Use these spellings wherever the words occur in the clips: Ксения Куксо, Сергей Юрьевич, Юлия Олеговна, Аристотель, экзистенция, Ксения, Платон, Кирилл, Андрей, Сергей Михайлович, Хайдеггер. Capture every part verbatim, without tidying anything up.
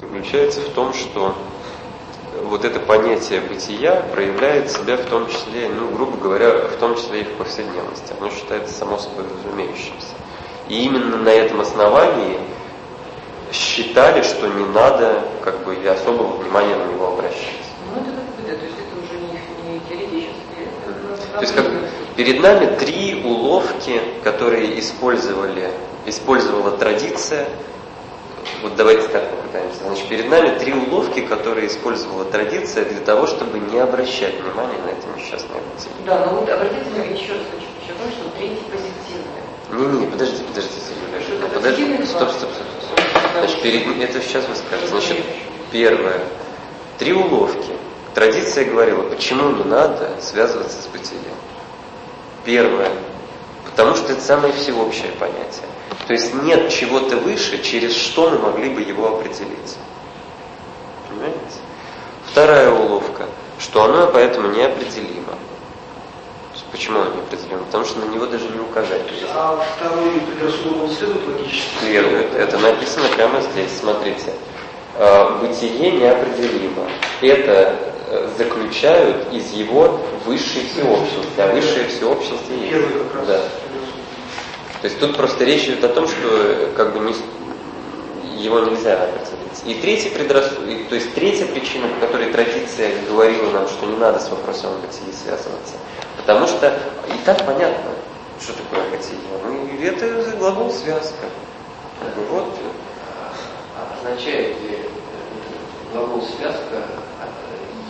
заключается в том, что вот это понятие бытия проявляет себя в том числе, ну, грубо говоря, в том числе и в повседневности. Оно считается само собой разумеющимся. И именно на этом основании считали, что не надо как бы особого внимания на него обращать. Ну, это как бы, да, то есть это уже не, не теоретически. Mm-hmm. То есть как перед нами три уловки, которые использовали, использовала традиция. Вот давайте так попытаемся. Значит, перед нами три уловки, которые использовала традиция для того, чтобы не обращать внимания на это несчастное бытие. Да, но вот обратите внимание, еще раз хочу подчеркнуть, что третий позитивный. Не-не-не, подождите, подождите, Юлия. Подождите, стоп, стоп, стоп. Значит, перед... это сейчас вы скажете. Значит, первое. Три уловки. Традиция говорила, почему не надо связываться с бытием. Первое. Потому что это самое всеобщее понятие. То есть нет чего-то выше, через что мы могли бы его определить. Понимаете? Вторая уловка, что оно поэтому неопределимо. Почему оно неопределимо? Потому что на него даже не указать. А вторую предословную следует логически? Следует. Это написано прямо здесь. Смотрите. Бытие неопределимо. Это заключают из его высшей всеобщности. А высшая всеобщность и есть. Да. То есть тут просто речь идет о том, что как бы не, его нельзя определить. И третья, предрассуд... и, то есть, третья причина, по которой традиция говорила нам, что не надо с вопросом о бытии связываться. Потому что и так понятно, что такое бытие. Ну, это глагол связка. Вот. Означает ли глагол связка,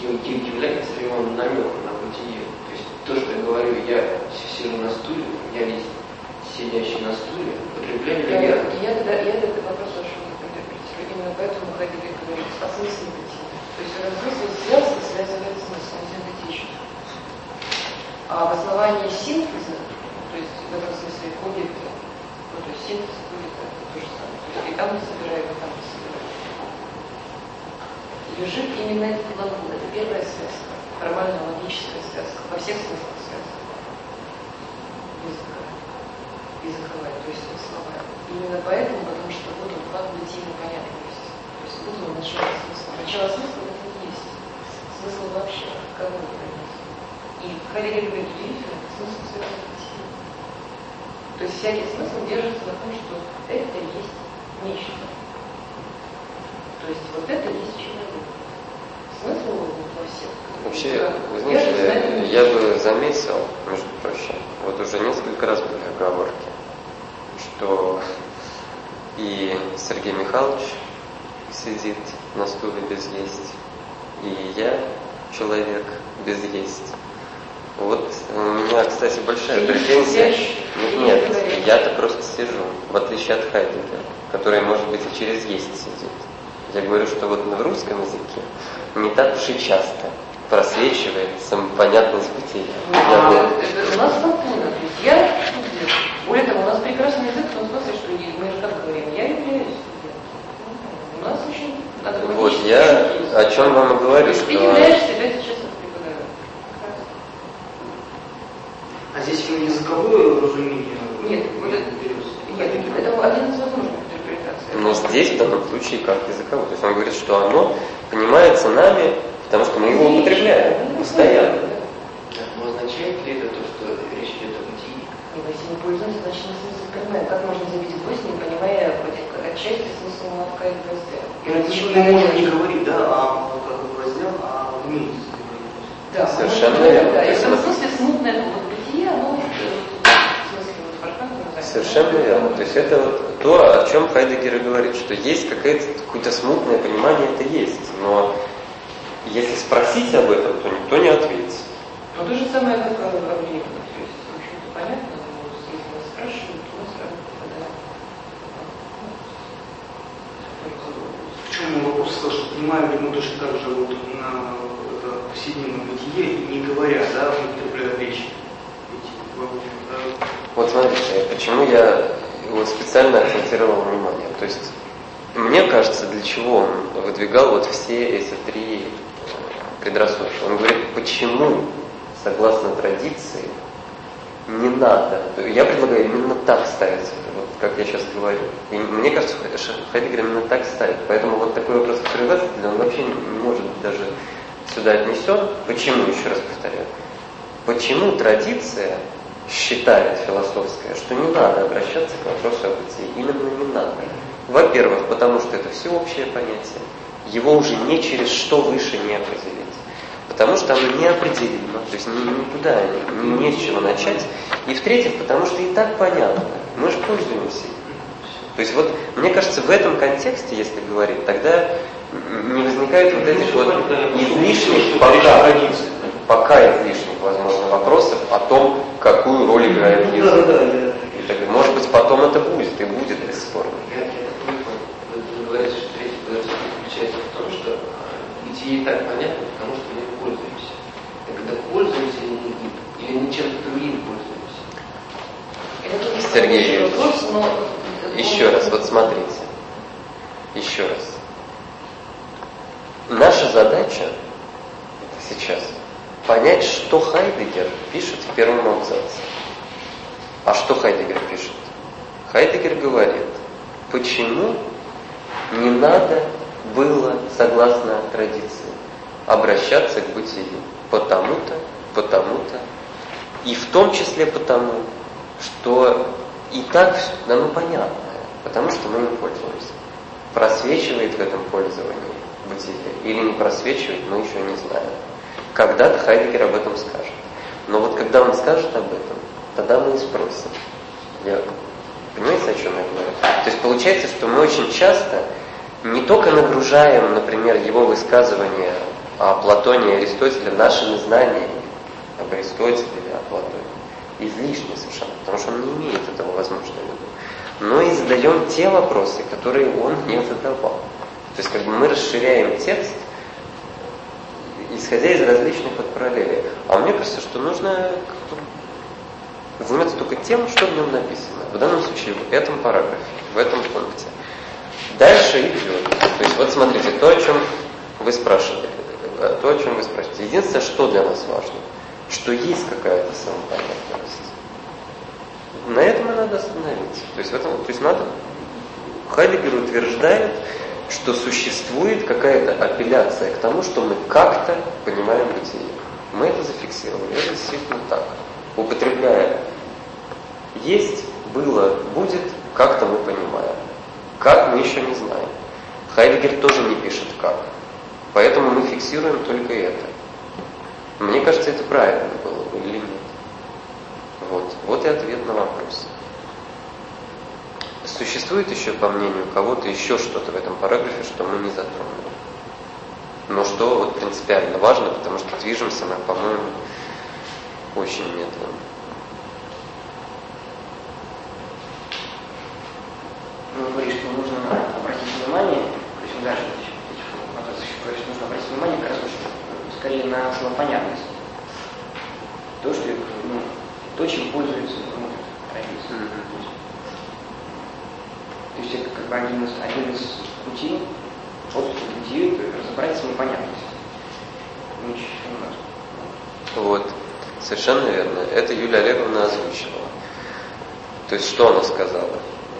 является ли он намеком на бытие? То есть то, что я говорю, я сижу на стуле, я весь сидящий на стуле, потребляю ли я? Я тогда этот вопрос очень интерпретирую. Именно поэтому мы ходили говорить о смысле бытия. То есть размысле связки связывает смысл, не бытичный. А в основании синтеза, то есть в этом смысле ходит, ну то есть синтез будет то же самое. То есть и там мы собираем, и там мы собираем. Лежит именно этот глагол. Это первая связка, формально логическая связка, во всех смыслах связка. Языка. Языковая, то есть слова. Именно поэтому, потому что вот он вклад бытийной понятности. То есть вот он начало смысла. Начало смысла это не есть. Смысл вообще от кого это есть. И Хайдеггер говорит, удивительно, смысл связан с бытием. То есть всякий смысл держится на том, что это есть нечто. То есть вот это есть человек. Смысл во всех. Вообще, вы знаете, я бы заметил, между прочим, вот уже несколько раз были оговорки, что и Сергей Михайлович сидит на стуле без есть, и я человек без есть. Вот у меня, кстати, большая претензия. Нет, нет, я-то просто сижу, в отличие от Хайдеггера, который, может быть, и через есть сидит. Я говорю, что вот в русском языке не так уж и часто просвечивает самопонятность бытия. А, да. Это у нас попутно. То есть я студент. Более того, у нас прекрасный язык в том смысле, что мы же так говорим, я являюсь студентом. У нас очень адекватный. Вот я язык. О чем вам и говорю. То есть что... ты являешься себя сейчас преподавателем. А здесь именно языковое разумение? Нет, это, нет, это один из возможных. Но здесь, в данном случае, как языковой. То есть он говорит, что оно понимается нами, потому что мы его употребляем постоянно. Но означает ли это то, что речь идет о бытии? Если не пользуемся, значит, мы смысл понимаем. Как можно заметить гость, не понимая отчасти смысла молотка и гвоздя? И ради чего мы можем не говорить, да, о молотках и гвоздях, а в мире. Да, совершенно верно. Да, и в этом смысле смутное бытие, оно... Совершенно верно. То есть это вот то, о чем Хайдеггер и говорит, что есть какое-то, какое-то смутное понимание, это есть. Но если спросить об этом, то никто не ответит. Но то же самое, как о времени. То есть, в общем-то, понятно, но если нас спрашивают, то мы сразу попадаем. В чем вопрос стал, что понимаем ли мы точно так же вот на повседневном бытие, не говоря, да, употребляя речь? Вот смотрите, почему я вот специально акцентировал внимание. То есть, мне кажется, для чего он выдвигал вот все эти три предрассудка. Он говорит, почему, согласно традиции, не надо. Я предлагаю именно так ставить, вот как я сейчас говорю. И мне кажется, Хайдеггер именно так ставит. Поэтому вот такой вопрос приватности, он вообще не может даже сюда отнесен. Почему, еще раз повторяю, почему традиция считает философская, что не надо обращаться к вопросу о бытии? Именно не надо. Во-первых, потому что это всеобщее понятие. Его уже не через что выше не определить. Потому что оно неопределимо, то есть никуда, не, не с чего начать. И в-третьих, потому что и так понятно, мы же пользуемся. То есть вот, мне кажется, в этом контексте, если говорить, тогда не возникает вот этих вот излишних, пока, пока излишних, возможно, вопросов о том, какую роль играет язык. Может быть, потом это будет, и будет бесспорно. Вы говорите, что третий подразделение заключается в том, что идея и так понятна, потому что мы пользуемся. Когда пользуемся или не чем-то другим пользуемся? Сергей Юрьевич, еще раз, вот смотрите, еще раз. Наша задача сейчас понять, что Хайдеггер пишет в первом абзаце. А что Хайдеггер пишет? Хайдеггер говорит, почему не надо было, согласно традиции, обращаться к бытию. Потому-то, потому-то, и в том числе потому, что и так оно понятное, потому что мы им пользуемся. Просвечивает в этом пользовании бытие или не просвечивает, мы еще не знаем. Когда-то Хайдеггер об этом скажет. Но вот когда он скажет об этом, тогда мы и спросим. Я... Понимаете, о чем я говорю? То есть получается, что мы очень часто не только нагружаем, например, его высказывания о Платоне и Аристотеле нашими знаниями об Аристотеле и о Платоне, излишне совершенно, потому что он не имеет этого возможности, но и задаем те вопросы, которые он не задавал. То есть как бы мы расширяем текст, исходя из различных подпараллелей. А мне кажется, что нужно заниматься только тем, что в нем написано. В данном случае в этом параграфе, в этом пункте. Дальше идет. То есть вот смотрите, то, о чем вы спрашивали, то, о чем вы спрашиваете. Единственное, что для нас важно, что есть какая-то самопонятность. На этом и надо остановиться. То есть, в этом, то есть надо... Хайдеггер утверждает, что существует какая-то апелляция к тому, что мы как-то понимаем бытие. Мы это зафиксировали. Это действительно так. Употребляя «есть», «было», «будет», как-то мы понимаем. Как мы еще не знаем. Хайдеггер тоже не пишет «как». Поэтому мы фиксируем только это. Мне кажется, это правильно было бы или нет. Вот. Вот и ответ на вопрос. Существует еще, по мнению кого-то, еще что-то в этом параграфе, что мы не затронули. Но что вот принципиально важно, потому что движемся мы, по-моему, очень медленно. Ну, вы говорите, что нужно обратить внимание, то есть даже говорите, нужно обратить внимание, как раз скорее на самопонятность. То, что, ну, то, чем пользуются, ну, традиции. Mm-hmm. То есть это как бы один из, один из путей, путей разобрать самопонятность. Вот. Совершенно верно. Это Юлия Олеговна озвучивала. То есть, что она сказала?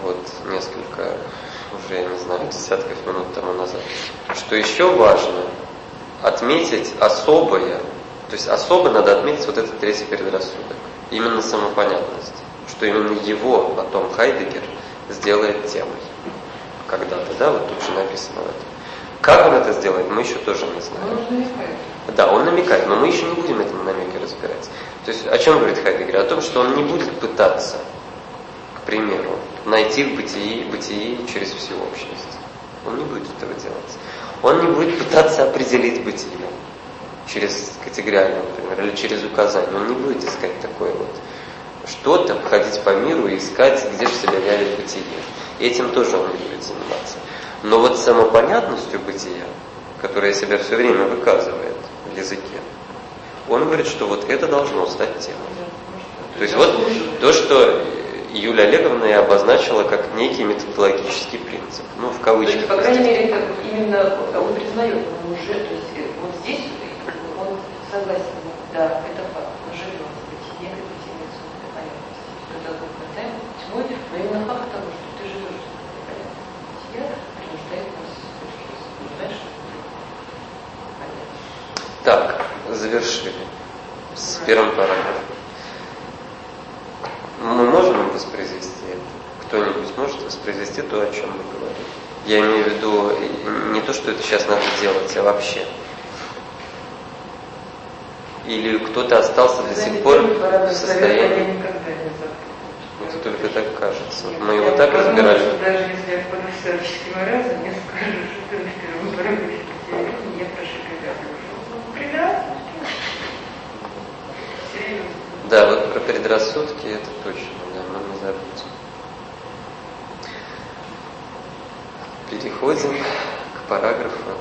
Вот несколько, уже, я не знаю, десятков минут тому назад. Что еще важно отметить особое, то есть особо надо отметить вот этот третий предрассудок. Именно самопонятность. Что именно его потом Хайдеггер сделает темой. Когда-то, да, вот тут же написано в этом. Как он это сделает, мы еще тоже не знаем. Он намекает. Да, он намекает, но мы еще не будем это намеки разбирать. То есть о чем говорит Хайдеггер? О том, что он не будет пытаться, к примеру, найти в бытии, бытии через всеобщность. Он не будет этого делать. Он не будет пытаться определить бытие через категориальное, например, или через указание. Он не будет искать такое вот что-то, ходить по миру и искать, где же себя явит бытие. И этим тоже он не будет заниматься. Но вот самопонятностью бытия, которая себя все время выказывает в языке, он говорит, что вот это должно стать темой. То есть вот то, что Юлия Олеговна и обозначила как некий методологический принцип. Ну, в кавычках. То есть, по крайней мере, как именно он признает, он уже, то есть вот здесь он согласен, да, это факт, он живет в бытие, как бытие, завершили с первым параграфом. Мы можем воспроизвести это? Кто-нибудь может воспроизвести то, о чем мы говорим? Я имею в виду не то, что это сейчас надо делать, а вообще. Или кто-то остался до сих пор в состоянии... Это только так кажется. Нет, мы его так подумала, разбирали. Что даже если я подписала четыре раза, мне скажут, что ты на первом параграфе потерял, я прошу предрассудки. Серьезно. Да, вот про предрассудки это точно, да, мы не забудем. Переходим к параграфу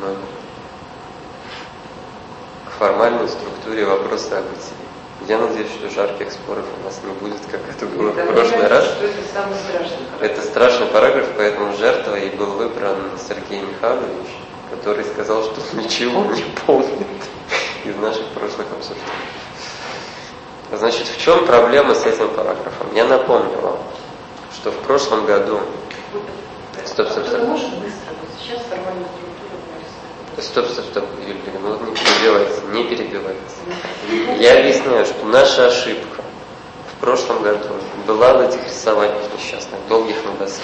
номер. К формальной структуре вопроса о бытии. Я надеюсь, что жарких споров у нас не будет, как это было да, в прошлый раз. Это самый страшный параграф. Это страшный параграф, поэтому жертвой был выбран Сергей Михайлович, который сказал, что ничего не помнит из наших прошлых обсуждений. Значит, в чем проблема с этим параграфом? Я напомню вам, что в прошлом году... Стоп, стоп, стоп. Можно быстро, вот сейчас формальную структуру. Стоп, стоп, стоп, Юлия, ну вот не перебивайте, не перебивайте. Я объясняю, что наша ошибка в прошлом году была в этих рисованиях несчастных, долгих на доске,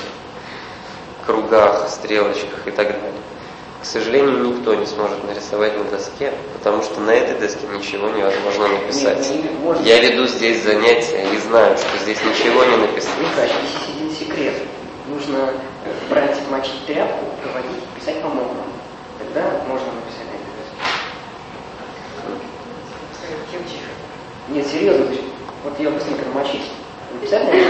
кругах, стрелочках и так далее. К сожалению, никто не сможет нарисовать на доске, потому что на этой доске ничего невозможно написать. Нет, не Я веду здесь занятия и знаю, что здесь ничего не написано. Никак, один секрет. Нужно брать, мочить тряпку, проводить, писать по-моему. Тогда можно написать на этой доске. Нет, серьезно, вот ее быстренько мочить. Это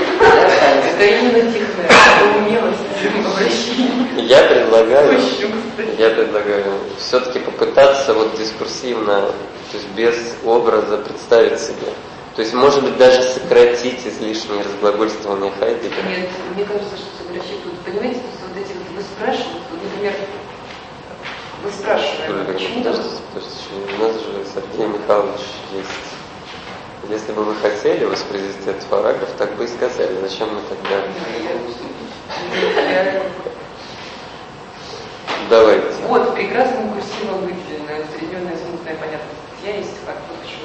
именно техника, это умелость, обращение. Я предлагаю, я предлагаю все-таки попытаться вот дискурсивно, то есть без образа представить себе. То есть, может быть, даже сократить излишнее разглагольствование Хайдеггера. Нет, мне кажется, что сокращать тут. Понимаете, что вот эти вот вы спрашиваете, вот, например, вы спрашиваете, почему даже... У нас же Сергей Михайлович есть... Если бы вы хотели воспроизвести этот параграф, так бы и сказали. Зачем мы тогда... Давайте. Вот, в прекрасном курсивом выделенная, усредненная, смутная, понятная статья есть факт, вот почему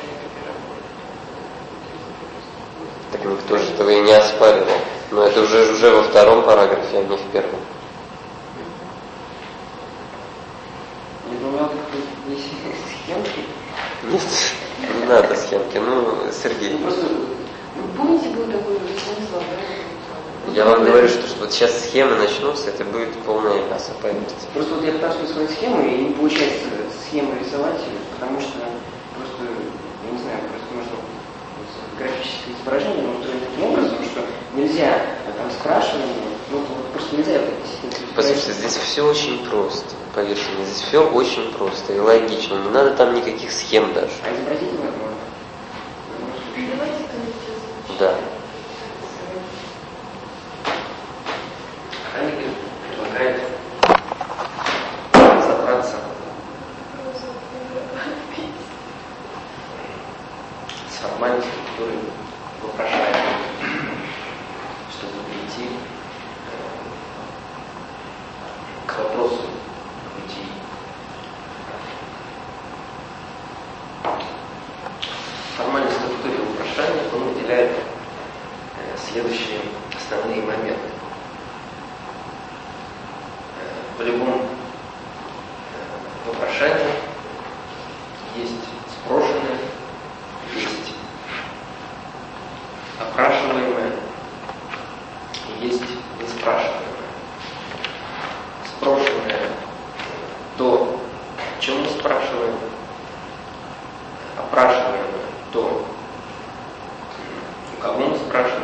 я копирую. Так никто же этого и не оспаривал. Но это уже, уже во втором параграфе, а не в первом. Не было какой-то схемки? Нет. Не надо схемки, ну, Сергей. Просто, ну, помните, был такой Станислав, да? Я вам говорю, что, что вот сейчас схемы начнутся, это будет полное мясо, поймите. Просто вот я пытаюсь рисовать схему, и не получается схему рисовать, потому что просто, я не знаю, просто можно графическое изображение устроить таким образом, что нельзя там спрашивание, ну, вот просто нельзя это действительно. Послушайте, здесь все очень просто. Поверьте мне, здесь все очень просто и логично. Не надо там никаких схем даже. А изобразить можно? Да. Хайдеггер предлагает разобраться с формальной структурой вопрошаемой, чтобы прийти к вопросу. Формальной структуре вопрошания он выделяет следующие основные моменты. В любом вопрошании есть спрошенное, есть опрашиваемое, есть неспрашиваемое. Спрошенное то, о чем мы спрашиваем, опрашиваемое то, у кого мы спрашиваем,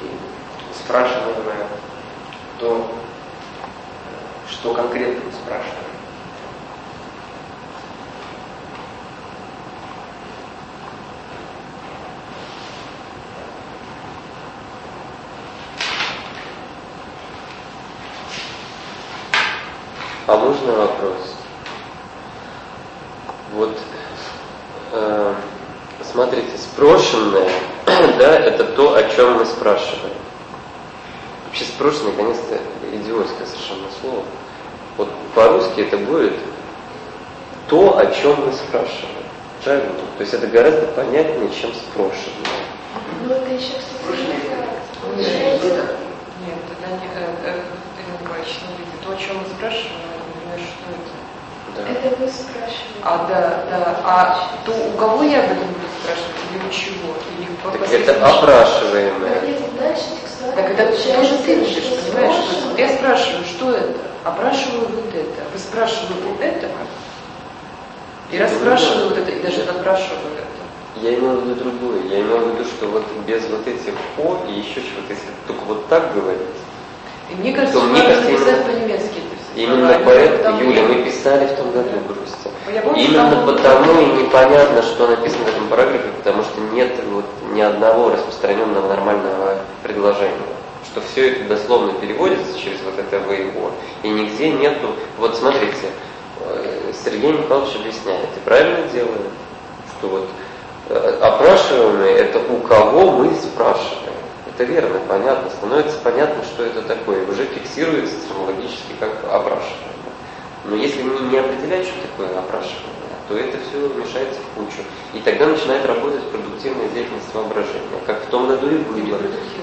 и спрашиваемое то, что конкретно мы спрашиваем. А можно вопрос? Вот... Смотрите, спрошенное, да, это то, о чем мы спрашиваем. Вообще спрошенное, конечно, идиотское совершенно слово. Вот по-русски это будет то, о чем мы спрашиваем. Правильно? То есть это гораздо понятнее, чем спрошенное. Ну, это еще, кстати, не получается. Нет, тогда не обычном виде. То, о чем мы спрашиваем, например, что это? Да. Это вы спрашиваете. А, да, да. А то, у кого я об этом буду спрашивать, или у чего? Или по так это наш... опрашиваемое. Так это тоже ты будешь, понимаешь? Я спрашиваю, что это? Опрашиваю вот это. Вы спрашиваете вот это? И расспрашиваю вот это, и даже допрашиваю вот это. Я имел в виду другое. Я имел в виду, что вот без вот этих «о» и еще чего-то, если только вот так говорить, и мне кажется, что надо писать по-немецки. Именно поэтому, Юля, мы писали в том году грусти. Именно потому и непонятно, что написано в этом параграфе, потому что нет вот ни одного распространенного нормального предложения. Что все это дословно переводится через вот это «вы» и «о». И нигде нету... Вот смотрите, Сергей Михайлович объясняет, и правильно делает, что вот опрашиваемые — это у кого мы спрашиваем. Это верно, понятно, становится понятно, что это такое, уже фиксируется терминологически как опрашиваемое. Но если не, не определять, что такое опрашиваемое, то это все мешается в кучу. И тогда начинает работать продуктивная деятельность воображения, как в том году и было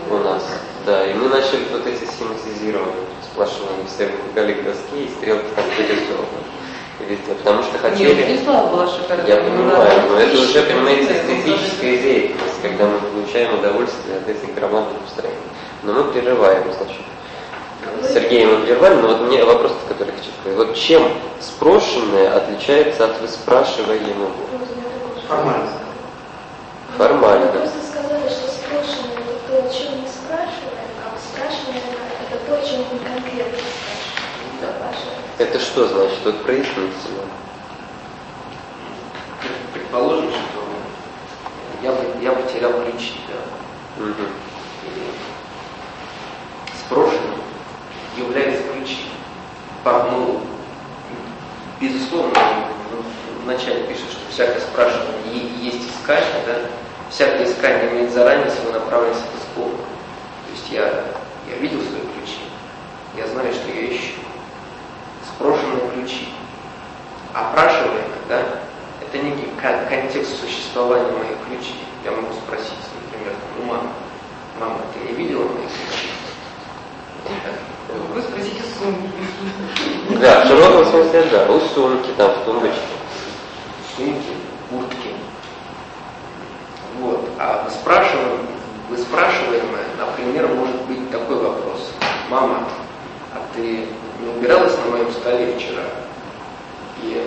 у нас. Да, и мы начали вот эти схематизированные сплошные, все выкупали к доске и стрелки там пересовывали. Видно, потому что хотели... Нет, не слава была шикарная. Я понимаю, но это уже, понимаете, эстетическая деятельность, когда мы получаем удовольствие от этих громадных устроений. Но мы прерываем, значит. Сергей, мы прервали, но вот мне вопрос, который я хочу сказать. Вот чем спрошенное отличается от выспрашиваемого? Формально. Формально. Вы просто сказали, что спрошенное — это то, о чем мы спрашиваем, а выспрашиваемое — это то, о чем мы конкретно спрашиваем. Да. Это что значит? Вот проясните его. Предположим, что я, я потерял ключи. Да? Угу. Спрошенным являются ключи. Ну, безусловно, вначале пишет, что всякое спрашивание есть искание, да? Всякое искание имеет заранее свою направленность от искомого. То есть я, я видел свои ключи, я знаю, что я ищу. Спрошенные ключи. Опрашиваемые, да, это некий контекст существования моих ключей. Я могу спросить, например, у мамы, мама, ты не видела мои ключи? Вы спросите сумки. Да, в широком смысле, да, у сумки, там, в тумбочке. Сумки, куртки. Вот, а выспрашиваемое, выспрашиваемое, например, может быть такой вопрос. Мама, а ты... не убиралась на моем столе вчера. И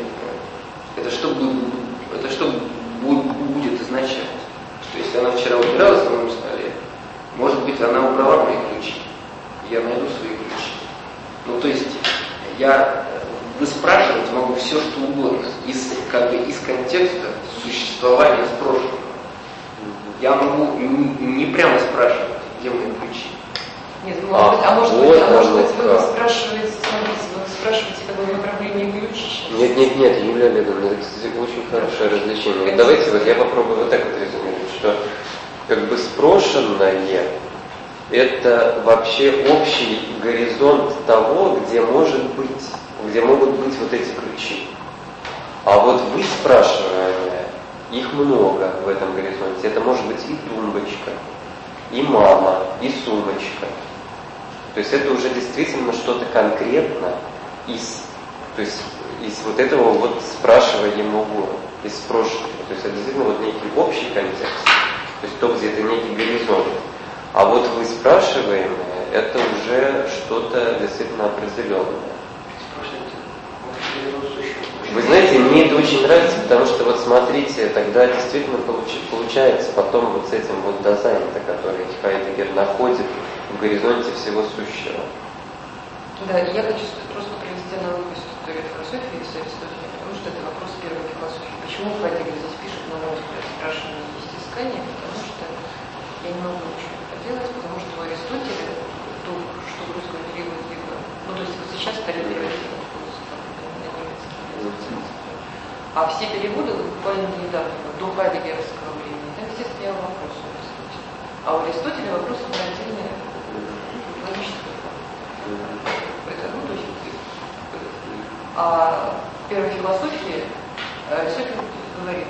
это что будет, это что будет означать? Что если она вчера убиралась на моем столе, может быть, она убрала мои ключи. Я найду свои ключи. Ну, то есть, я выспрашивать могу все, что угодно. Из, как бы, из контекста существования спрошенного. Я могу не, не прямо спрашивать, где мои ключи. Нет, может быть, а может быть, а может быть, вы спрашиваете, смотрите, вы спрашиваете такое направление ключи. Нет, нет, нет, Юлия Олеговна, это, кстати, очень хорошее развлечение. Конечно. Давайте вот я попробую вот так вот резюмировать, что как бы спрошенное — это вообще общий горизонт того, где может быть, где могут быть вот эти ключи. А вот вы спрашиваемое, их много в этом горизонте. Это может быть и тумбочка, и мама, и сумочка. То есть это уже действительно что-то конкретно из, то есть из вот этого вот спрашиваемого, из прошлого. То есть это действительно вот некий общий контекст, то есть то, где это некий горизонт. А вот вы спрашиваемое — это уже что-то действительно определенное. Вы знаете, мне это очень нравится, потому что вот смотрите, тогда действительно получ, получается потом вот с этим вот дизайном-то, который Хайдеггер находит в горизонте всего сущего. Да, и я хочу просто привести аналогию с историей философии и с Аристотелем, потому что это вопрос первой философии. Почему Хайдеггер здесь пишет, на мой взгляд, спрашивание есть искание? Потому что я не могу ничего поделать, потому что у Аристотеля то, что в русском переводе его, ну то есть вот сейчас стали переводить а все переводы буквально недавно, до хайдеггеровского времени. Там, естественно, я вопрос у Аристотеля. А у Аристотеля вопрос оперативный, логический. Это, ну, то есть, а в первой философии Аристотель говорит,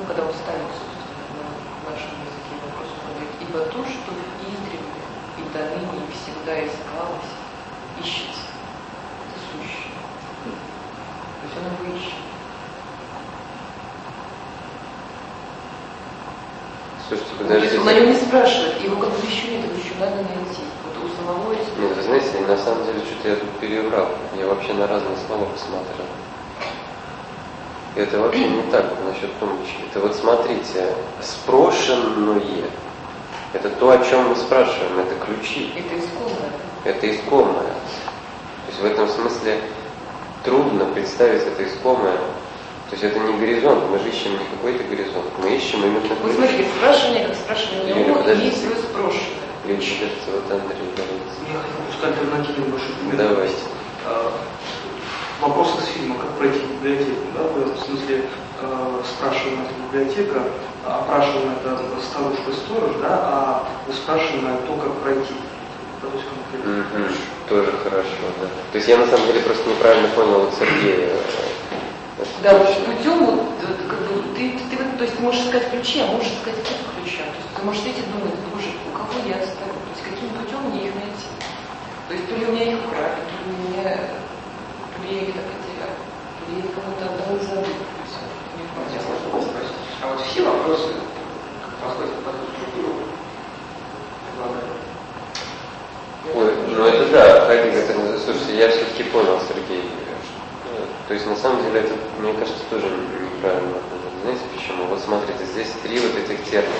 ну, когда он ставит на нашем языке вопрос, он говорит, ибо то, что издревле и до ныне и всегда искалось, ищется, это сущее. То есть он его ищет. Слушайте, подождите. Он о нем не спрашивает, его как бы еще нет, его еще надо найти. Вот у самого Аристотеля. Нет, вы знаете, на самом деле, что-то я тут переврал. Я вообще на разные слова посмотрел. Это вообще не так вот насчет тумбочки. Это вот смотрите, спрошенное – это то, о чем мы спрашиваем, это ключи. Это искомое. Это искомое. То есть в этом смысле трудно представить это искомое. То есть это не горизонт, мы же ищем не какой-то горизонт, мы ищем именно ключ. Вы смотрите, спрашивание, как спрашивание, Юля, но подожди. Есть свое спрошенное. Ключ, это вот Андрей говорит. Я хотел бы сказать, накинем больше примеров. Давайте. Вопрос из фильма, как пройти в библиотеку, да, в смысле э, спрашиваемая библиотека, опрашиваемая старушка-сторож, да, а спрашиваемая то, как пройти. Mm-hmm. Тоже хорошо, да. То есть я на самом деле просто неправильно понял вот Сергея. Да, вот путем, вот, как бы, ты, ты, ты, то есть ты можешь искать ключи, а можешь искать тип ключа. То есть ты можешь сидеть и думать, боже, у кого я оставил, то есть каким путем мне их найти. То есть то ли у меня их украли, то ли у меня... Или это потерял, или кому-то отдал и забыл. А вот все вопросы подходят под другую. Ой, ну это да, Хайдеггер, слушайте, я все-таки понял, Сергей. То есть на самом деле это, мне кажется, тоже неправильно. Знаете почему? Вот смотрите, здесь три вот этих термина.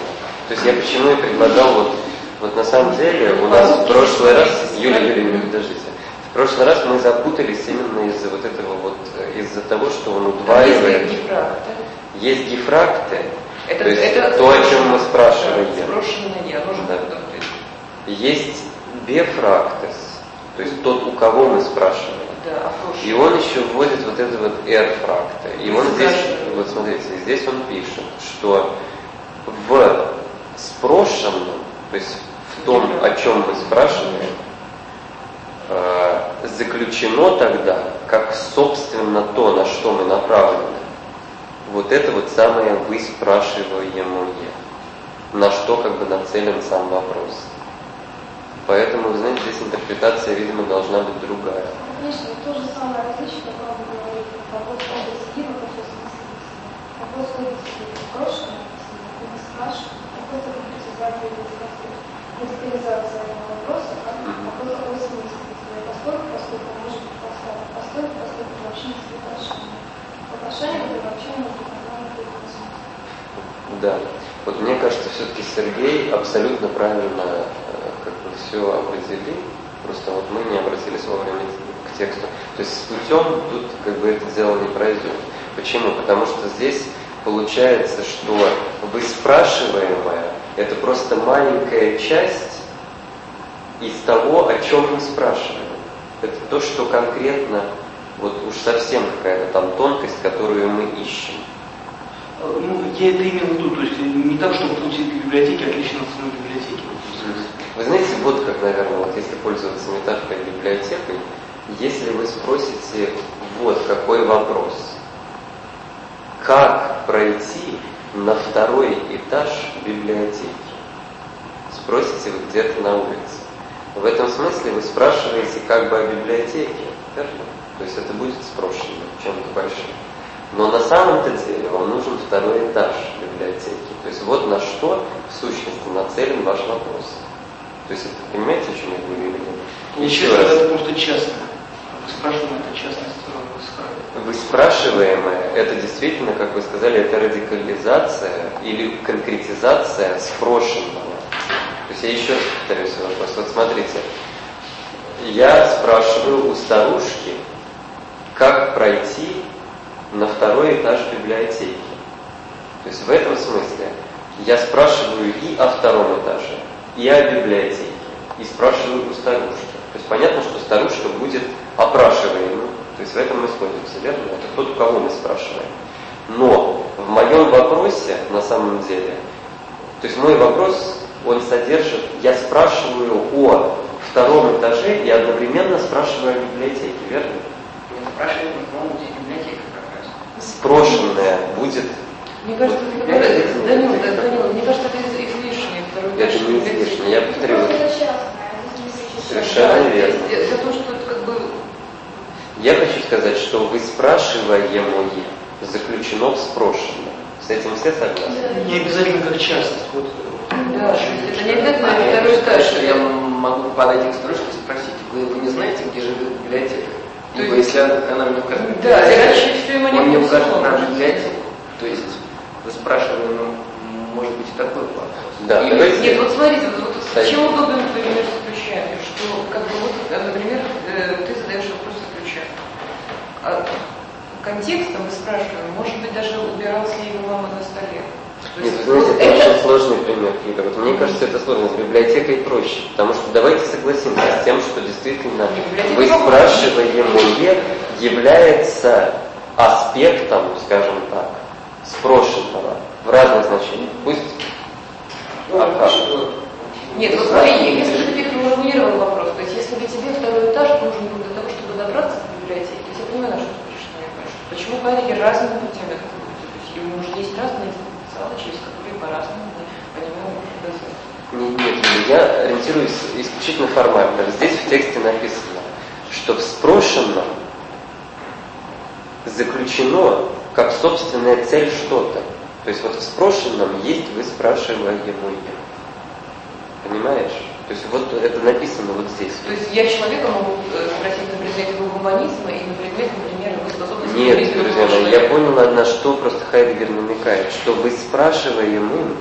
То есть я почему и предлагал, вот, вот на самом деле у нас в прошлый раз, Юлия Юрьевна, подождите. В прошлый раз мы запутались именно из-за вот этого вот, из-за того, что он удваивает. Есть гифракты. Есть гифракты, это, то есть это то, о чем мы спрашиваем. Спрошенное, нужно да. Есть бефрактес, то есть тот, у кого мы спрашиваем. Да, и он еще вводит вот это вот эрфракта. И он здесь, вот смотрите, здесь он пишет, что в спрошенном, то есть в том, о чем мы спрашиваем, заключено тогда, как собственно то, на что мы направлены, вот это вот самое выспрашиваемое, на что как бы нацелен сам вопрос. Поэтому, вы знаете, здесь интерпретация, видимо, должна быть другая. Конечно, то же самое различие, как он говорит, вопрос области, вопрос смысла, вопрос области прошлого, не спрашиваем, вопрос кристаллизация вопроса, вопрос области смысла. Поступок, поскольку может быть поставлен. Поступок, поскольку вообще не соглашение. Соглашение это вообще не соглашение. Да. Вот мне кажется, все-таки Сергей абсолютно правильно как бы все определил. Просто вот мы не обратились вовремя к тексту. То есть с путем тут как бы это дело не пройдет. Почему? Потому что здесь получается, что выспрашиваемое это просто маленькая часть из того, о чем мы спрашиваем. Это то, что конкретно, вот уж совсем какая-то там тонкость, которую мы ищем. Ну, я это имел в виду, то есть не так, чтобы путь к библиотеке отлично от самой библиотеки. Вы знаете, вот как, наверное, вот если пользоваться метафорой библиотекой, если вы спросите вот какой вопрос, как пройти на второй этаж библиотеки, спросите вот где-то на улице. В этом смысле вы спрашиваете как бы о библиотеке, верно? То есть это будет спрошено чем-то большим. Но на самом-то деле вам нужен второй этаж библиотеки. То есть вот на что в сущности нацелен ваш вопрос. То есть это, понимаете, о чем я говорю или нет? Еще раз. Это просто частно. Спрашиваемое это частность второго. Выспрашиваемое это действительно, как вы сказали, это радикализация или конкретизация спрошенного. То есть я еще раз повторю свой вопрос. Вот смотрите, я спрашиваю у старушки, как пройти на второй этаж библиотеки. То есть в этом смысле я спрашиваю и о втором этаже, и о библиотеке, и спрашиваю у старушки. То есть понятно, что старушка будет опрашиваема. То есть в этом мы сходимся, верно? Это тот, у кого мы спрашиваем. Но в моем вопросе, на самом деле, то есть мой вопрос... Он содержит, я спрашиваю о втором этаже и одновременно спрашиваю о библиотеке, верно? Я спрашиваю о библиотеке как раз. спрошенное будет. Мне кажется, это излишнее. Это не излишнее, я повторю. Совершенно верно. За то, что это как бы... Я хочу сказать, что выспрашиваемое заключено в спрошенное. С этим все согласны? Не обязательно как часто. Вот. Да, это не обязательно. А я считаю, что я могу подойти к строчке и спросить, вы, вы не знаете, где же библиотека? То есть, если она мне указывает, да, он мне укажет на библиотеку, то есть вы спрашивали, ну, может быть, и такой план. Да. И, давайте... Нет, вот смотрите, вот, вот, чем удобно, например, с ключами, что, как бы, вот, например, ты задаешь вопрос о ключах. А контекстом мы спрашиваем, может быть, даже убиралась ли его мама на столе. Нет, вы знаете, это очень сложный пример, Кирилл. Вот мне кажется, это сложно. С библиотекой проще. Потому что давайте согласимся с тем, что действительно выспрашиваемое является аспектом, скажем так, спрошенного в разных значениях. Пусть... А нет, вот смотри, если же ты переформулировал вопрос, то есть если бы тебе второй этаж нужен был для того, чтобы добраться до библиотеки, я понимаю, что ты пришла, я понимаю. Почему парень разными путями это будет? То есть ему уже есть разные... через которые по-разному понимаем. Нет, нет, я ориентируюсь исключительно формально. Здесь в тексте написано, что в спрошенном заключено как собственная цель что-то. То есть вот в спрошенном есть выспрашиваемое. Понимаешь? То есть вот это написано вот здесь. То есть я человека могу спросить на предмет его гуманизма и на предмет, например, его способности... Нет, друзья мои, я поняла на что просто Хайдеггер намекает, что выспрашиваемым,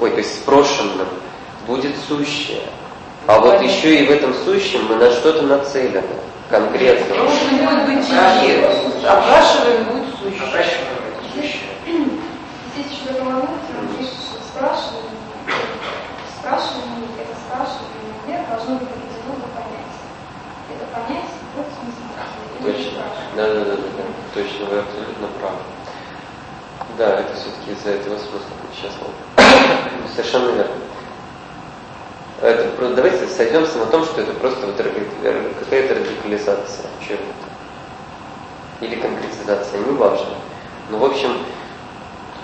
ой, то есть спрошенным, будет сущее. А вот еще и в этом сущем мы на что-то нацелены, конкретно. Потому что не будет быть чьи, опрашиваем будет сущее. Опрашиваем будет сущее. Здесь еще такой момент, он пишет, что спрашиваем, спрашиваем, это спрашиваем, например, должно быть из двух понятий. Это понятие в смысле спрашивания. Точно. Да, да, да, да, точно, вы абсолютно правы. Да, это все-таки из-за этого смысла сейчас. Совершенно верно. Это, давайте сойдемся на том, что это просто вот какая-то радикализация чего-то. Или конкретизация, не важно. Но в общем.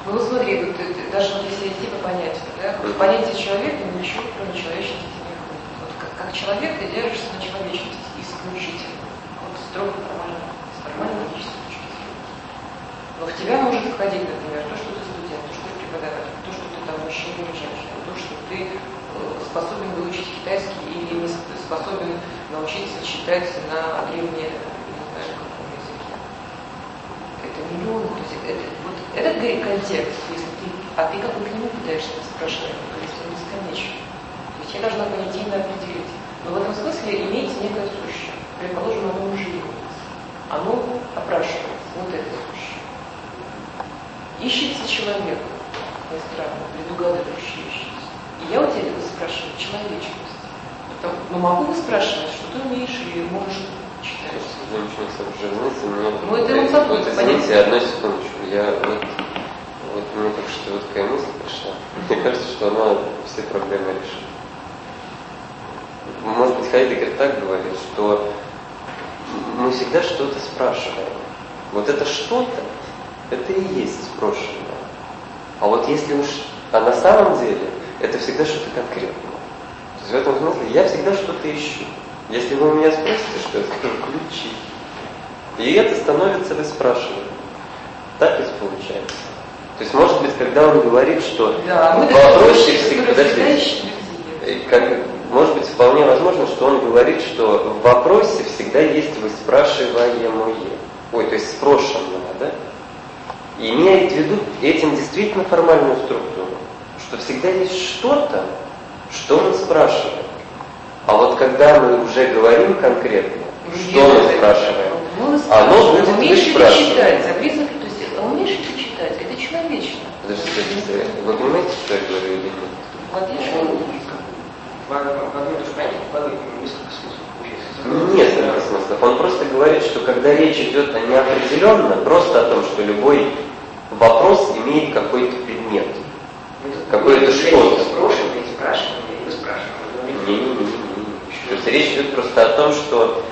Ну вот смотри, вот, даже вот, если идти по понятию, да, вот, понятие человека ничего кроме человечности не ходит. Вот, как, как человек ты держишься на человечности исключительно, вот строго нормально, с нормальной логической точки зрения. Но в тебя может входить, например, то, что ты студент, то, что ты преподаватель, то, что ты там мужчина или женщина, то, что ты э, способен выучить китайский или не способен научиться читать на древнем, не знаю, каком языке. Это миллион, то есть это... Это контекст, если ты, а ты как бы к нему пытаешься спрашивать, то есть он бесконечен. То есть я должна понятийно определить. Но в этом смысле имеется некое сущее. Предположим, оно уже является. Оно опрашивается, вот это сущее. Ищется человек, не странно, предугадывающий ищется. И я у тебя спрашиваю человечность. Потому, но могу бы спрашивать, что ты умеешь или можешь читать. Ну это он забыл, понятно. Одну секундочку. Я вот, вот мне только что вот такая мысль пришла. Мне кажется, что она все проблемы решила. Может быть, Хайдеггер так говорит, что мы всегда что-то спрашиваем. Вот это что-то, это и есть спрошенное. А вот если уж, а на самом деле, это всегда что-то конкретное. То есть в этом смысле я всегда что-то ищу. Если вы меня спросите, что я скажу, ключи. И это становится выспрашиваемым. Так ведь получается. То есть, может быть, когда он говорит, что да, попроще всегда... Как, может быть, вполне возможно, что он говорит, что в вопросе всегда есть выспрашиваемое. Ой, то есть спрошенное, да? И имеет в виду этим действительно формальную структуру, что всегда есть что-то, что мы спрашиваем. А вот когда мы уже говорим конкретно, что мы спрашиваем, оно будет выспрашиваемое. Умеешь ли читать? Это человечно. Подождите, вы понимаете, что я говорю или нет? Владимир, что вы говорите? В одном даже понятии падает несколько смыслов. Нет, несколько смыслов. Он просто говорит, что когда речь идет о неопределенно, просто о том, что любой вопрос имеет какой-то предмет. Какое-то что-то. Спрошенное, не спрашиваемое, не спрашиваемое. Не-не-не. Речь идет просто о том, что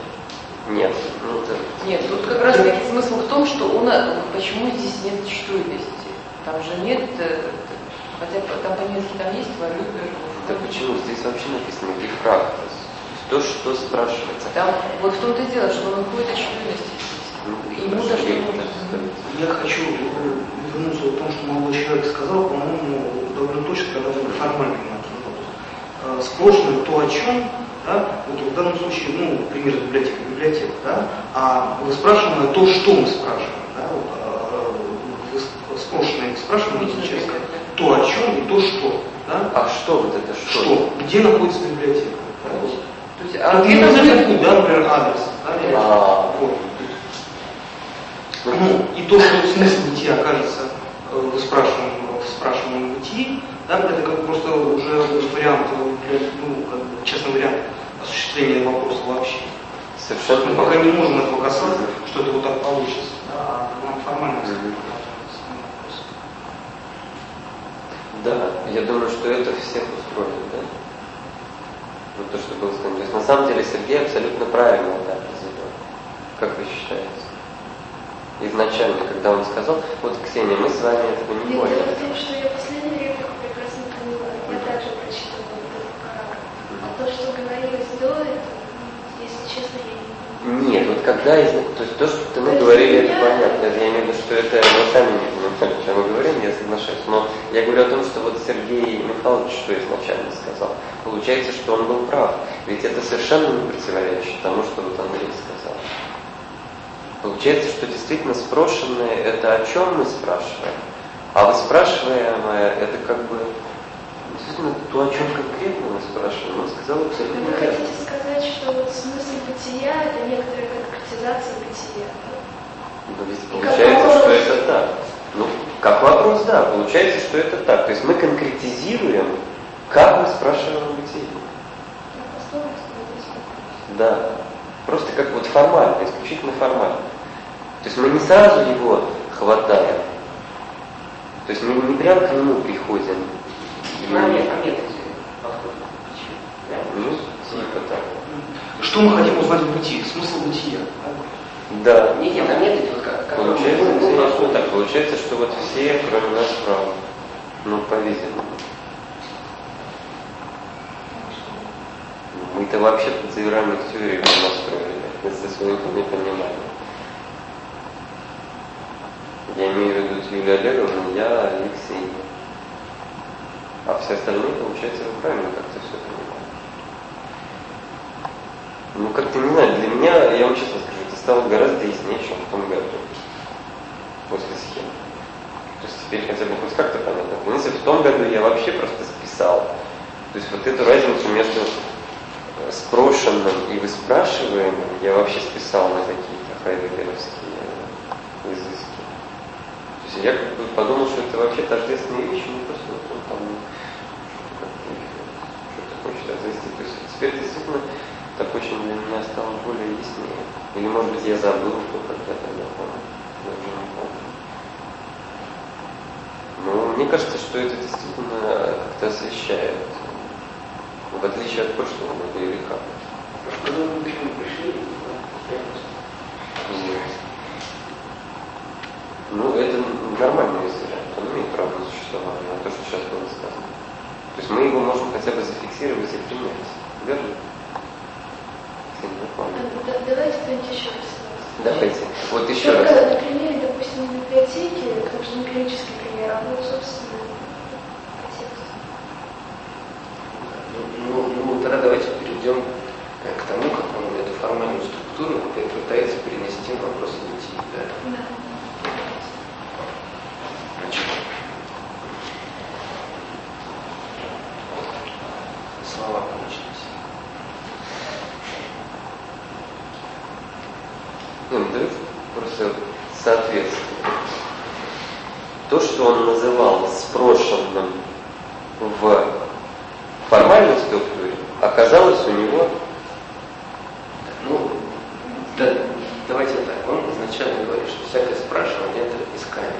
Нет. Ну, нет, тут как раз таки смысл в том, что у нас, почему здесь нет чтуемости. Там же нет, хотя там по-немецки там есть валюта. Да почему? Здесь вообще написано «гефрактус». То, что спрашивается. Там вот в том-то и дело, что он уходит от чтуемости. Ну, ему даже не может. Я хочу вернуться к тому, что молодой человек сказал, по-моему, довольно точно, когда он формально отработал. Сложное то, о чем... Да? Вот в данном случае, ну, пример библиотека, библиотека, да, а вы спрашиваете то, что мы спрашиваем, да, вот, а, спрошенное и спрашиваем, то, о чем и то, что, да. А что вот это что? Что? Где находится библиотека? Да? Вот. То есть, а где находится, да, например, адрес, да, вот. Ну, и то, что смысл бытия окажется в спрашиваемом, в спрашиваемом бытии, да, это как просто уже вариант, ну, как честный вариант осуществления вопроса вообще. Совершенно. Мы пока не можем этого касаться, да. Что это вот так получится. Да, нам формально. Да. Да, я думаю, что это всех устроит, да? Вот то, что было сказано. То есть на самом деле Сергей абсолютно правильно, да, задал. Как вы считаете? Изначально, когда он сказал, вот, Ксения, мы с вами этого не поняли. Дело в том, что я последний ряд прекрасно поняла, я также прочитала этот Коран. А то, что говорилось до этого, если честно, я не поняла. Нет, вот когда, то есть то, что -то мы то говорили, это я... понятно. Я имею в виду, что это мы сами не понимаем, о чем мы говорим, я соглашаюсь. Но я говорю о том, что вот Сергей Михайлович, что изначально сказал, получается, что он был прав. Ведь это совершенно не противоречит тому, что вот Андрей сказал. Получается, что действительно спрошенное – это о чем мы спрашиваем, а воспрашиваемое – это как бы действительно то, о чем конкретно мы спрашиваем. Он сказал абсолютно. Вы хотите сказать, что вот смысл бытия – это некоторая конкретизация бытия? Ну, ведь получается, что это так. Ну, как вопрос, да, получается, что это так. То есть мы конкретизируем, как мы спрашиваем бытие. Да. Просто как вот формально, исключительно формально. То есть мы не сразу его хватаем. То есть мы не прям к нему приходим. Ну, а нет, а нет. Ну, типа так. Что мы хотим узнать в бытии? Смысл бытия. Да. Нет, нет, а нет, вот как, как получается, мы, мы, мы, мы, так, получается, что вот все, кроме нас, правы. Ну, по-видимому. Мы-то вообще под заиграми к теории настроили, если своих не понимаем. Я имею в виду Юлию Олеговну, я и Ксению. А все остальные, получается, вы правильно как-то все понимаете. Ну, как-то, не знаю, для меня, я вам честно скажу, это стало гораздо яснее, чем в том году, после схемы. То есть теперь хотя бы хоть как-то понятно. Но если в том году я вообще просто списал, то есть вот эту разницу между спрошенным и выспрашиваемым я вообще списал на какие-то хайдеггеровские изыски. То есть я как бы подумал, что это вообще тождественные вещи, не просто ну, там что-то хочет отвести. То есть теперь действительно так очень для меня стало более яснее. Или может быть я забыл, что когда-то я помню. Я уже не помню. Но мне кажется, что это действительно как-то освещает. В отличие от прошлого года или как? Когда мы к нему пришли, ну, это нормальное изъявление, он имеет право на существование, на то, что сейчас было сказано. То есть мы его можем хотя бы зафиксировать и принять. Верно? Да, давайте кто-нибудь еще раз. Давайте. Вот еще только раз. На примере, допустим, библиотеки, потому что не клинический пример, а вот, собственно, Ну, ну, тогда давайте перейдем к тому, как он эту формальную структуру пытается перенести на вопрос бытия. Да? Да. Значит, слова получились. Ну, давайте просто соответственно. То, что он называл спрошенным в формальной структуре оказалось у него... Ну, да, давайте так. Он изначально говорит, что всякое спрашивание – это искание.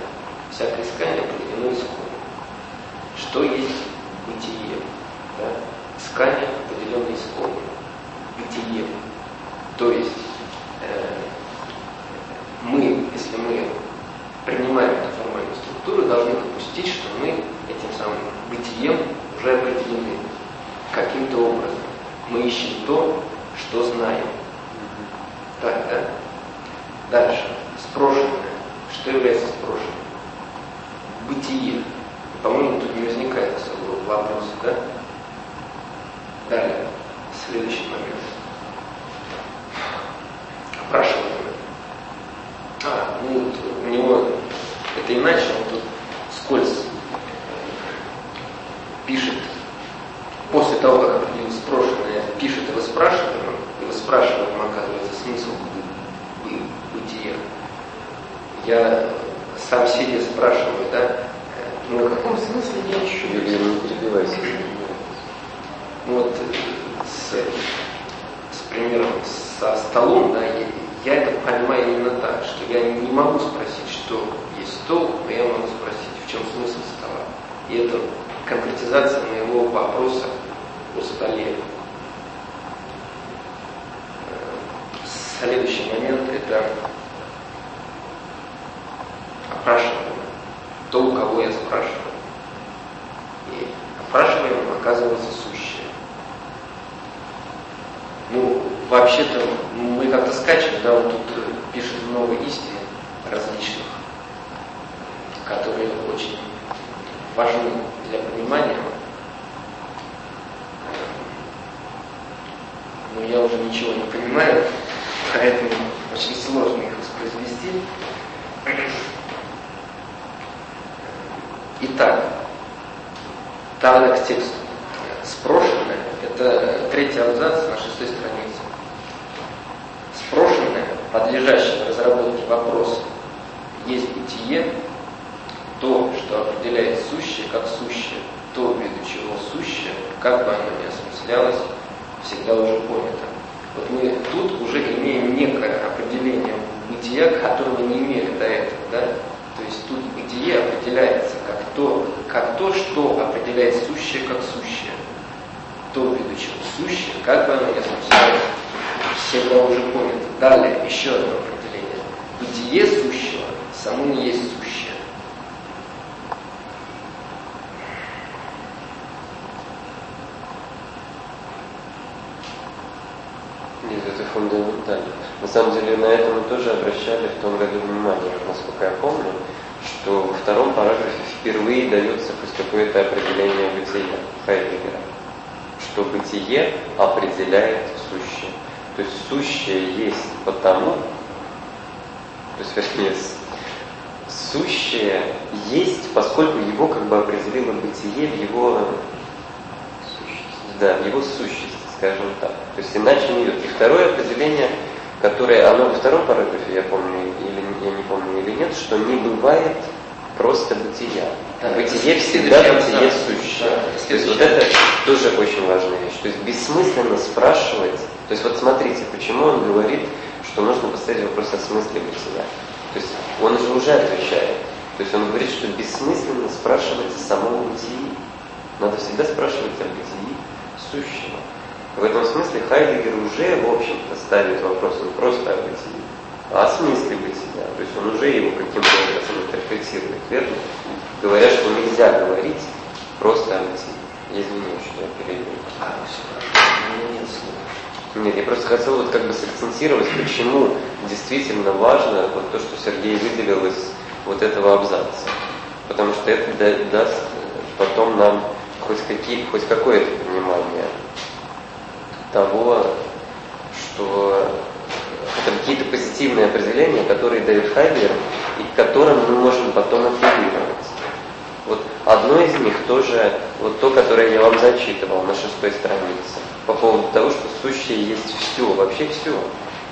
Всякое искание определено исходом. Что есть бытие? Да? Искание определено исходом. Бытие. То есть, сознанием. Так, да? Дальше. Спрошенное. Что является спрошенным? Бытие. По-моему, тут не возникает особого вопроса, да? Далее. Следующий момент. Опрашивание. А, ну, у него это иначе, он тут скользко пишет. После того, как определилось спрошенное, пишет и выспрашиваемым, и выспрашиваемым оказывается смысл бытия. Я сам себе спрашиваю, да? Ну, в каком смысле я ищу? Или не перебивайся. Вот с, с примером со столом, да, я, я это понимаю именно так, что я не могу спросить, что есть стол, но я могу спросить, в чем смысл стола. И это конкретизация моего вопроса о столе. Следующий момент – это опрашивание. То, у кого я спрашиваю. И опрашиваемым оказывается сущее. Ну, вообще-то, мы как-то скачем, да, он тут пишет много истин различных, которые очень важны для понимания. Но я уже ничего не понимаю, поэтому очень сложно их воспроизвести. Итак, тогда к тексту. Спрошенное – это третий абзац на шестой странице. Спрошенное, подлежащее разработке вопроса, есть бытие, то, что определяет сущее как сущее, то, ввиду чего сущее, как бы оно ни осмыслялось, всегда уже понято. Вот мы тут уже имеем некое определение бытия, которого не имели до этого, да? То есть тут бытие определяется как то, как то, что определяет сущее как сущее. То, ввиду чего сущее, как бы оно ни осмыслялось, всегда уже понято. Далее еще одно определение. Бытие сущего само не есть сущее. Это фундаментально. На самом деле на это мы тоже обращали в том году внимание, насколько я помню, что во втором параграфе впервые дается хоть какое-то определение бытия Хайдеггера, что бытие определяет сущее. То есть сущее есть потому, то есть вернее, сущее есть, поскольку его как бы определило бытие в его сущности. Да, в его сущности. Скажем так. То есть иначе не идет. И второе определение, которое, оно во втором параграфе, я помню, или я не помню, или нет, что не бывает просто бытия. Да, бытие всегда бытие сущее. Да, то есть вот это тоже очень важная вещь. То есть бессмысленно спрашивать. То есть вот смотрите, почему он говорит, что нужно поставить вопрос о смысле бытия. То есть он же уже отвечает. То есть он говорит, что бессмысленно спрашивать о самом бытии. Надо всегда спрашивать о бытии сущего. В этом смысле Хайдеггер уже, в общем-то, ставит вопрос не просто о бытии, а о смысле бытия. То есть он уже его каким-то образом интерпретирует, верно? Говоря, что нельзя говорить просто о бытии. Я извиняюсь, что я перевел. А, все хорошо. У меня нет слов. Нет, я просто хотел вот как бы сакцентировать, почему действительно важно вот то, что Сергей выделил из вот этого абзаца. Потому что это даст потом нам хоть, какие, хоть какое-то понимание того, что это какие-то позитивные определения, которые дает Хайдеггер, и к которым мы можем потом апеллировать. Вот одно из них тоже, вот то, которое я вам зачитывал на шестой странице, по поводу того, что сущее есть все, вообще все,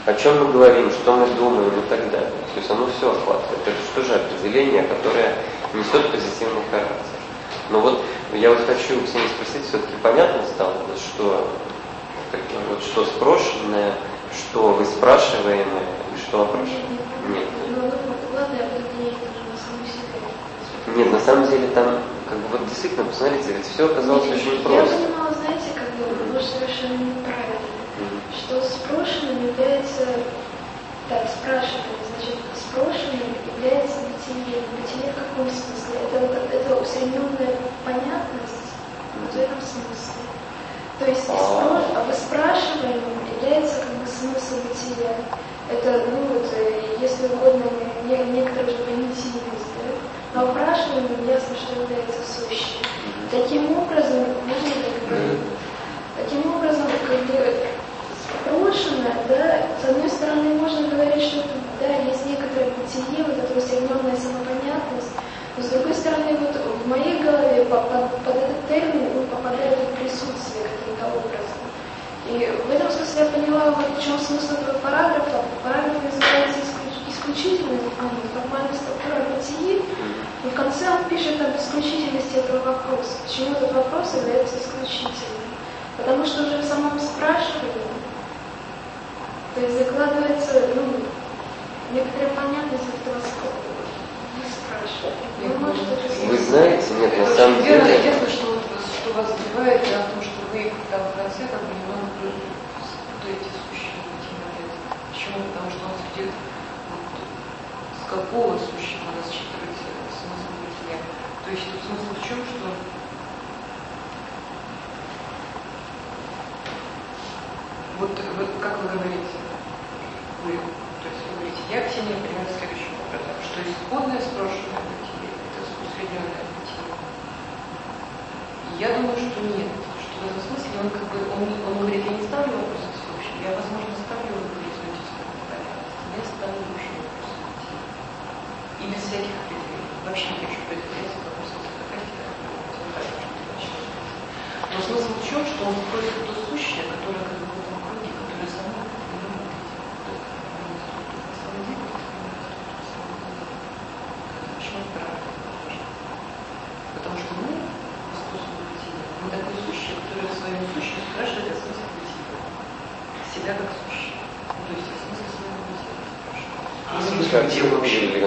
о чем мы говорим, что мы думаем и так далее. То есть оно все охватывает. Это же тоже определение, которое несет позитивный характер. Но вот я вот хочу у Ксении спросить, все-таки понятно стало, что вот что спрошенное, что выспрашиваемое и что опрашиваемое? Нет. Нет, на самом деле там, как бы, вот действительно, посмотрите, ведь все оказалось нет, очень я просто. Я понимала, знаете, как бы, может, совершенно неправильно, mm-hmm. что спрошенным является, так, спрашиваемым, значит, спрошенным является бытие. Бытие в каком смысле? Это, это усредненная понятность, mm-hmm. вот в этом смысле. То есть, а выспрашиваемым является как деле. Это, ну, это, если угодно, не, некоторые же понятийность, да? Но опрашиванием ясно, что является сущим. Таким образом, можно так говорить, таким образом, как бы спрошено, да, с одной стороны, можно говорить, что да, есть некоторое бытие, вот эта усредненная самопонятность, но с другой стороны, вот в моей голове под, под этот термин ну, попадает присутствие каким-то образом. И в этом смысле я поняла, вот в чем смысл этого параграфа. Параграф называется исключительность, а формальная структура бытии, но в конце он пишет об исключительности этого вопроса. Почему этот вопрос является исключительным? Потому что уже в самом спрашивании, то есть закладывается ну, некоторая понятность этого слова. Не спрашивают. Вы, можете, вы знаете, нет, на самом деле... Это верно, что, что вас сбивает, а то, что вы когда в конце как бы немного путаете сущие материалы. Почему? Потому что он судит, с какого сущего расчитывать смысл бытия. То есть тут смысл в чем, что... Вот, вот как вы говорите, вы, то есть вы говорите, я Ксения примерно следующим образом, что исходное спрошенное бытие – это усредненное бытие. И я думаю, что нет, что в этом смысле он как бы, он, он говорит, я не ставлю вопросы всеобщим, я, возможно, ставлю горизонтическую популярность, я ставлю общие вопросы бытия. И без всяких определений, вообще не хочу определяться, как он смысл какая-то, как но смысл в чем, что он спросит то сущее, которое как бы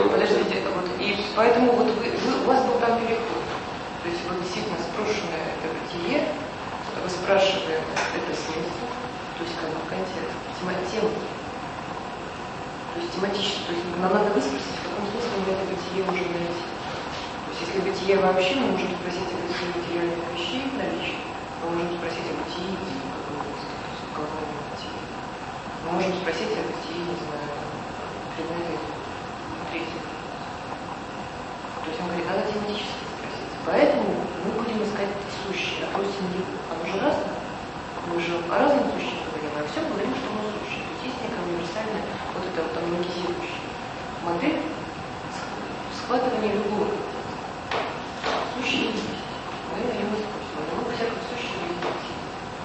подождите, вот, и поэтому вот вы, вы, у вас был там переход. То есть вот действительно спрошенное это бытие, вы спрашиваете это смысл, то есть как бы контекст, тема. То есть тематически, то есть нам надо выспросить, в каком смысле мы это бытие можем найти. То есть если бытие вообще, мы можем спросить о бытии материальных вещей наличных, мы можем спросить о бытии уголовного бытия. Мы можем спросить о бытии, не знаю, предметов. То есть он говорит, надо тематически спросить. Поэтому мы будем искать сущее, а просим его. Оно же разное. Мы же о разном сущем говорим, а все говорим, что оно сущее. То есть есть некая универсальная, вот эта вот амнигизирующая модель схватывания любого. Сущее есть. Мы на него используем. Но мы всякое сущее есть.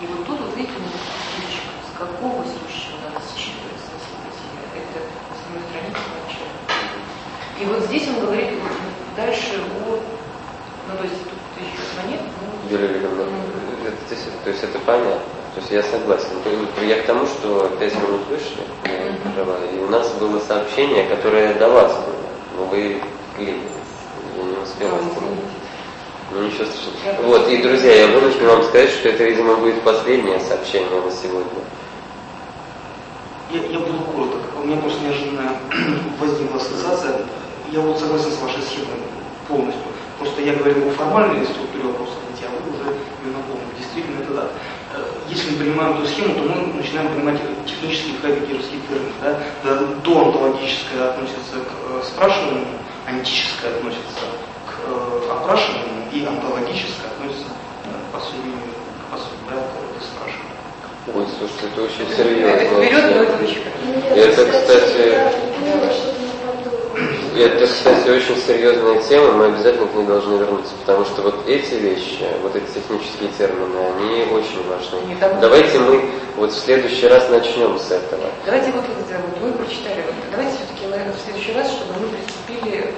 И вот тут вот видите, с какого сущего надо считывать смысл бытия. Это основная страница начала. И вот здесь он говорит дальше о... Ну, то есть, тут еще звонит, но... Юлия Олеговна, то есть это понятно. То есть я согласен. Я к тому, что пять минут вышли, mm-hmm. и у нас было сообщение, которое до вас было. Но вы клеились. Я не успел остановить. Ну, ничего страшного. Вот, и, друзья, я вынужден вам сказать, что это, видимо, будет последнее сообщение на сегодня. Я, я буду короток. У меня просто неожиданно возникла ассоциация. Я вот согласен с вашей схемой полностью. Просто я говорил о формальной структуре вопросов, хотя вы уже ее напомнили. Действительно, это да. Если мы понимаем эту схему, то мы начинаем понимать технический хайдеггеровский термин. Да? Доонтологическое относится к спрашиванию, антическое относится к опрашиванию и онтологическое относится к посудению, к посудению, к спрашиванию. Ой, слушайте, это очень серьезно. Это, кстати... Это, кстати, очень серьезная тема, мы обязательно к ней должны вернуться, потому что вот эти вещи, вот эти технические термины, они очень важны. Нет, давайте мы вот в следующий раз начнем с этого. Давайте вот это сделаем, вот вы прочитали, вот, давайте все-таки, наверное, в следующий раз, чтобы мы приступили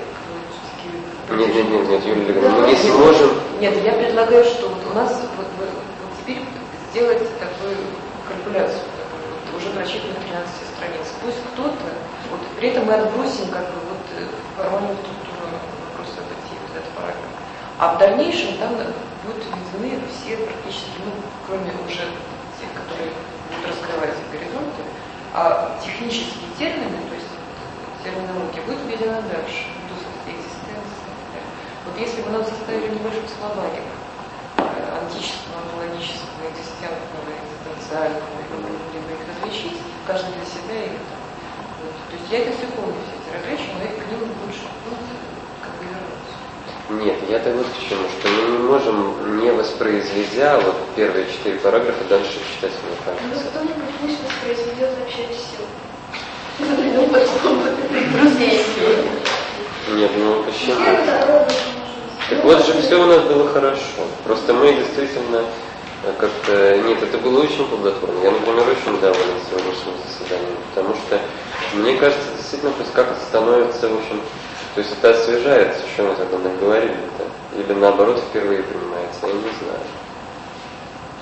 к... Нет, нет, нет, нет, Юлия Олеговна, мы не сможем... Нет, я предлагаю, что вот у нас вот, вот, вот теперь сделать такую калькуляцию, такую, вот, уже прочитанную тринадцать страниц. Пусть кто-то, вот при этом мы отбросим как бы формальную структуру вопроса бытия, вот этот параграф. А в дальнейшем там будут введены все практически, ну, кроме уже тех, которые будут раскрывать горизонты, а технические термины, то есть терминология, будет введена дальше, то есть экзистенция. Вот если бы нам составили небольшой словарик антического, монологического, экзистентного, экзистенциального, либо их различить, каждый для себя и там. Вот. То есть я это все помню, все эти различия, но и к ним лучше ну, как бы вернуться. Нет, я-то вот к чему, что мы не можем, не воспроизведя вот первые четыре параграфа, дальше читать мне кажется. Ну, кто-нибудь пусть воспроизведет вообще все. Ну, потом, друзей. Нет, ну почему? Так вот же все у нас было хорошо. Просто мы действительно как-то... Нет, это было очень плодотворно. Я, например, очень доволен сегодняшним заседанием, потому что, мне кажется, действительно, пусть как-то становится, в общем... То есть это освежается, что мы тогда наговорили-то. Или наоборот, впервые принимается, я не знаю.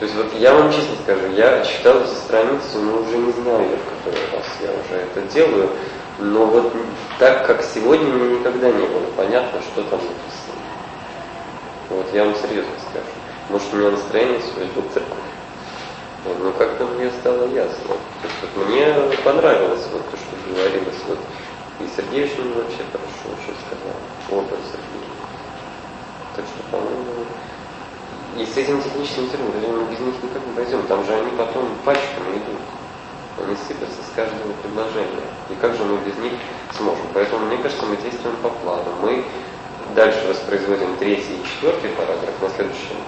То есть вот я вам честно скажу, я читал эту страницу, но уже не знаю, в который раз я уже это делаю. Но вот так, как сегодня, мне никогда не было понятно, что там написано. Вот я вам серьезно скажу. Может, у меня настроение сегодня было такое. Вот, но как-то мне стало ясно. То есть вот мне понравилось вот то, что говорилось. Вот. И Сергей Юрьевич вообще хорошо очень сказал. Оба Сергея. Так что, по-моему, и с этим техническим термином мы без них никак не пойдем. Там же они потом пачками идут. Они сыпятся с каждого предложения. И как же мы без них сможем? Поэтому, мне кажется, мы действуем по плану. Мы дальше воспроизводим третий и четвертый параграф на следующем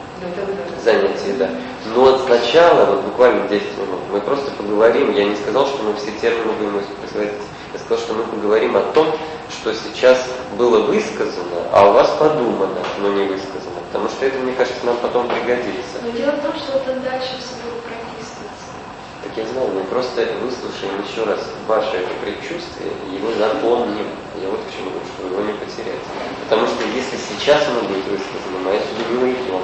занятии. Да. Но сначала, вот буквально десять минут, мы просто поговорим. Я не сказал, что мы все термины будем воспроизводить. Я сказал, что мы поговорим о том, что сейчас было высказано, а у вас подумано, но не высказано. Потому что это, мне кажется, нам потом пригодится. Но дело в том, что это дальше все было прописываться. Так я знал, мы просто выслушаем еще раз ваше это предчувствие, его запомним. Я вот к чему говорю, чтобы его не потерять. Потому что если сейчас оно будет высказано, мы отсюда не уйдем.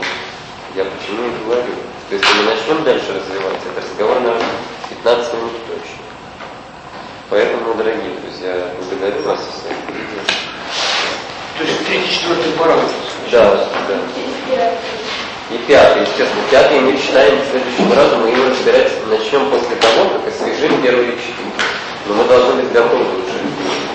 Я почему и говорю. То есть мы начнем дальше развивать, этот разговор на пятнадцать минут точно. Поэтому, дорогие друзья, благодарю вас всех. То есть третий, четвертый параграф. Да, да. И пятый, естественно. Пятый мы читаем в следующем разу, мы его разбирать начнем после того, как освежим первые четыре. Но мы должны быть готовы уже.